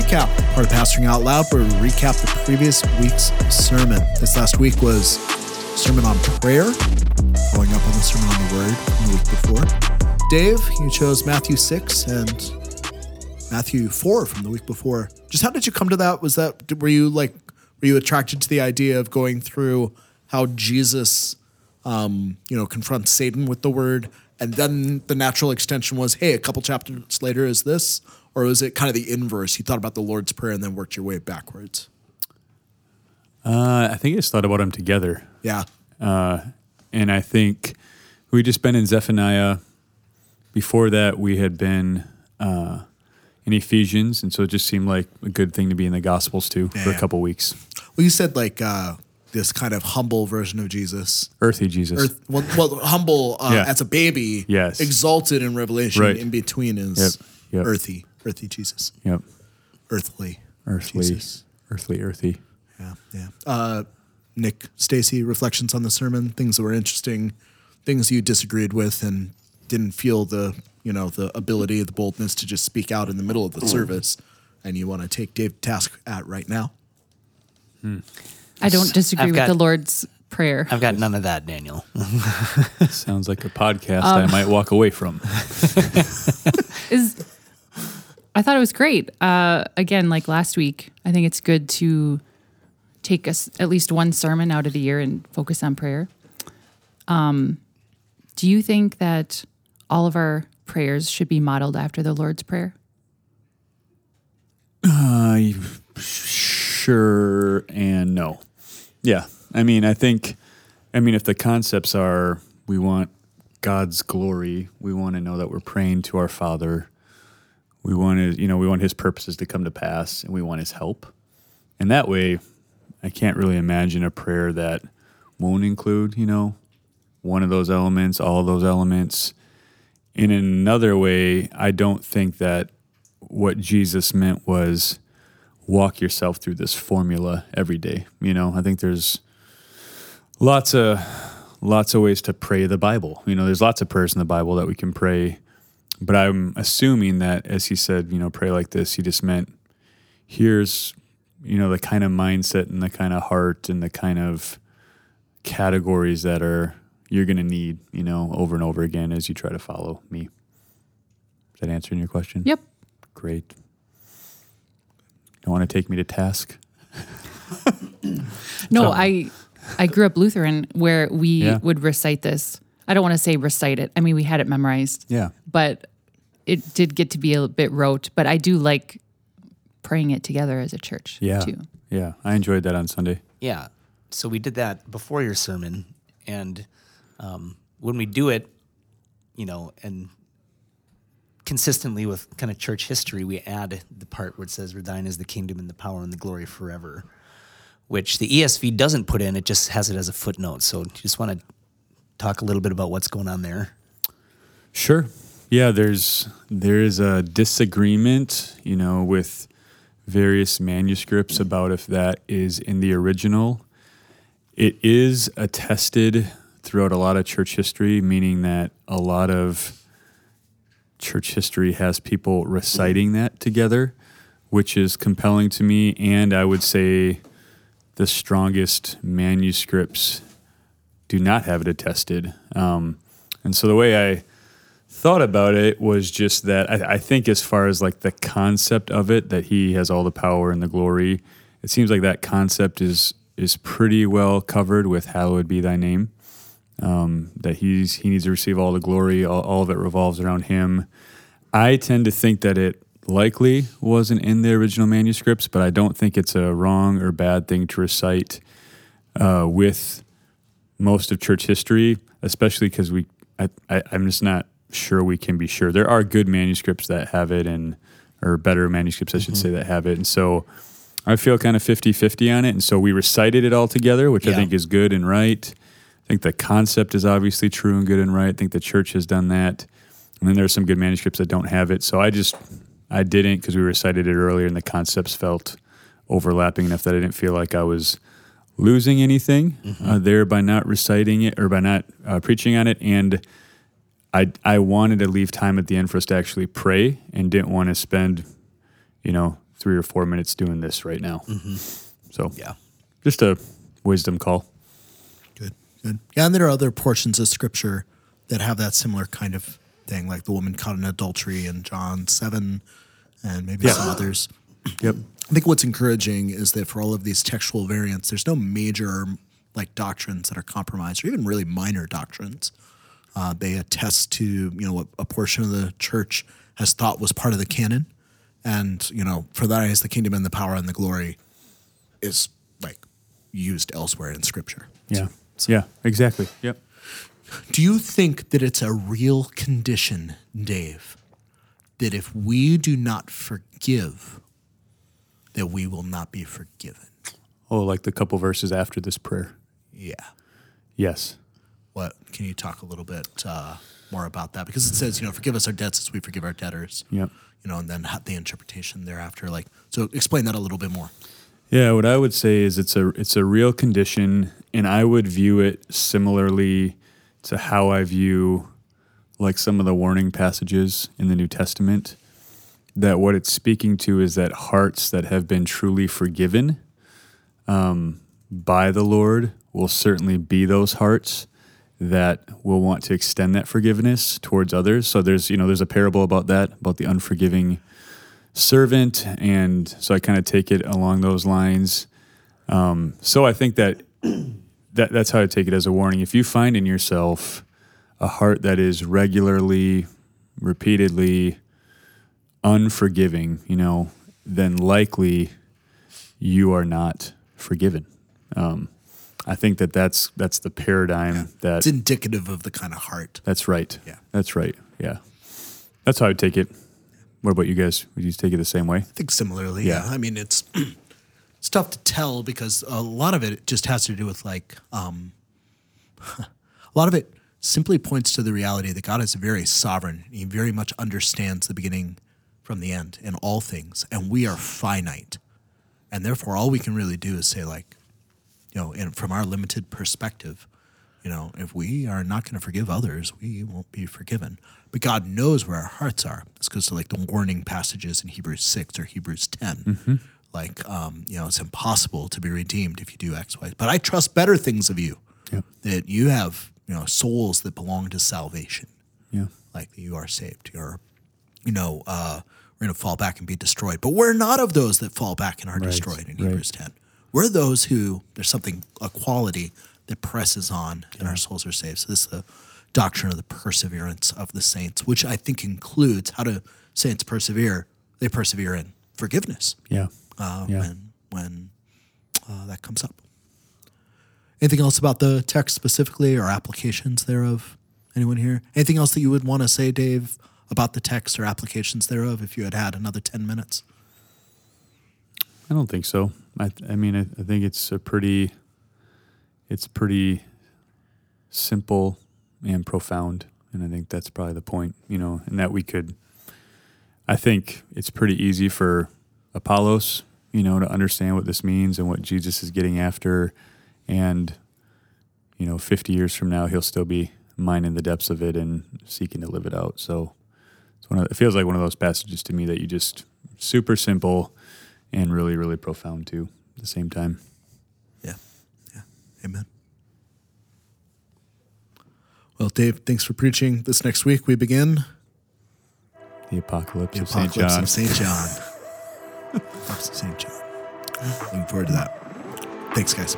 recap, part of Pastoring Out Loud, where we recap the previous week's sermon. This last week was sermon on prayer, following up on the sermon on the Word from the week before. Dave, you chose Matthew 6 and Matthew 4 from the week before. Just how did you come to that? Was that, were you attracted to the idea of going through how Jesus, confronts Satan with the Word? And then the natural extension was, hey, a couple chapters later is this? Or was it kind of the inverse? You thought about the Lord's Prayer and then worked your way backwards? I think I just thought about them together. Yeah. And I think we just been in Zephaniah. Before that, we had been in Ephesians. And so it just seemed like a good thing to be in the Gospels, too, for a couple weeks. Well, you said like... this kind of humble version of Jesus. Earthy Jesus. Humble as a baby. Yes. Exalted in Revelation. Right. In between is earthy. Earthy Jesus. Yep. Earthly. Jesus. Earthy. Yeah. Nick, Stacy, reflections on the sermon, things that were interesting, things you disagreed with and didn't feel the ability, the boldness to just speak out in the middle of the service and you want to take Dave to task at right now. I don't disagree with the Lord's Prayer. I've got none of that, Daniel. Sounds like a podcast I might walk away from. I thought it was great. Again, like last week, I think it's good to take us at least one sermon out of the year and focus on prayer. Do you think that all of our prayers should be modeled after the Lord's Prayer? Sure and no. Yeah. I think if the concepts are we want God's glory, we want to know that we're praying to our Father, we want his purposes to come to pass, and we want his help. And that way, I can't really imagine a prayer that won't include, one of those elements, all those elements. In another way, I don't think that what Jesus meant was walk yourself through this formula every day. I think there's lots of ways to pray the Bible. There's lots of prayers in the Bible that we can pray, but I'm assuming that as he said, pray like this, he just meant here's, the kind of mindset and the kind of heart and the kind of categories that you're going to need, over and over again as you try to follow me. Is that answering your question? Yep. Great. Don't want to take me to task? No, I grew up Lutheran where we would recite this. I don't want to say recite it. We had it memorized. Yeah. But it did get to be a bit rote. But I do like praying it together as a church, too. Yeah, I enjoyed that on Sunday. Yeah. So we did that before your sermon. And when we do it, and consistently with kind of church history, we add the part where it says, "For thine is the kingdom and the power and the glory forever," which the ESV doesn't put in. It just has it as a footnote. So just want to talk a little bit about what's going on there. Sure. Yeah, there is a disagreement, with various manuscripts about if that is in the original. It is attested throughout a lot of church history, meaning that a lot of church history has people reciting that together, which is compelling to me. And I would say the strongest manuscripts do not have it attested. And so the way I thought about it was just that I think as far as like the concept of it, that he has all the power and the glory, it seems like that concept is pretty well covered with "Hallowed be thy name." That he needs to receive all the glory. All of it revolves around him. I tend to think that it likely wasn't in the original manuscripts, but I don't think it's a wrong or bad thing to recite with most of church history, especially because I'm just not sure we can be sure. There are good manuscripts that have it, or better manuscripts, I should say, that have it. And so I feel kind of 50-50 on it. And so we recited it all together, which I think is good and right. I think the concept is obviously true and good and right. I think the church has done that. And then there's some good manuscripts that don't have it. So I didn't, because we recited it earlier and the concepts felt overlapping enough that I didn't feel like I was losing anything there by not reciting it or by not preaching on it. And I wanted to leave time at the end for us to actually pray and didn't want to spend, 3 or 4 minutes doing this right now. Mm-hmm. So yeah, just a wisdom call. Good. Yeah, and there are other portions of Scripture that have that similar kind of thing, like the woman caught in adultery in John 7 and maybe some others. Yep. I think what's encouraging is that for all of these textual variants, there's no major like doctrines that are compromised or even really minor doctrines. They attest to, you know, what a portion of the church has thought was part of the canon. And, you know, for thine is the kingdom and the power and the glory is like used elsewhere in Scripture. Yeah. So. Yeah, exactly. Yep. Do you think that it's a real condition, Dave, that if we do not forgive, that we will not be forgiven? Oh, like the couple verses after this prayer. Yeah. Yes. What? Can you talk a little bit more about that? Because it says, you know, forgive us our debts as we forgive our debtors. Yep. You know, and then the interpretation thereafter. Like, so explain that a little bit more. Yeah, what I would say is it's a real condition, and I would view it similarly to how I view like some of the warning passages in the New Testament, that what it's speaking to is that hearts that have been truly forgiven by the Lord will certainly be those hearts that will want to extend that forgiveness towards others. So there's a parable about that, about the unforgiving servant, and so I kind of take it along those lines. So I think that's how I take it as a warning. If you find in yourself a heart that is regularly, repeatedly unforgiving, you know, then likely you are not forgiven. I think that's the paradigm that it's indicative of the kind of heart. That's right. Yeah. That's right. Yeah. That's how I would take it. What about you guys? Would you take it the same way? I think similarly. Yeah. I mean, it's tough to tell because a lot of it just has to do with like, a lot of it simply points to the reality that God is very sovereign. He very much understands the beginning from the end in all things, and we are finite. And therefore, all we can really do is say like, you know, and from our limited perspective, you know, if we are not going to forgive others, we won't be forgiven. But God knows where our hearts are. This goes to like the warning passages in Hebrews 6 or Hebrews 10. Mm-hmm. Like, you know, it's impossible to be redeemed if you do X, Y. But I trust better things of you. Yep. That you have, you know, souls that belong to salvation. Yeah. Like you are saved. You're, you know, we're going to fall back and be destroyed. But we're not of those that fall back and are destroyed in Hebrews 10. We're those who, there's something, a quality that presses on and our souls are saved. So this is the doctrine of the perseverance of the saints, which I think includes how do saints persevere. They persevere in forgiveness. Yeah. When that comes up. Anything else about the text specifically or applications thereof? Anyone here? Anything else that you would want to say, Dave, about the text or applications thereof if you had another 10 minutes? I don't think so. I mean, I think it's pretty simple and profound, and I think that's probably the point, you know, and that we could, I think it's pretty easy for Apollos, you know, to understand what this means and what Jesus is getting after, and, you know, 50 years from now, he'll still be mining the depths of it and seeking to live it out. So it's it feels like one of those passages to me that you just, super simple, and really, really profound, too, at the same time. Yeah. Yeah. Amen. Well, Dave, thanks for preaching. This next week we begin... The Apocalypse of St. John. Looking forward to that. Thanks, guys.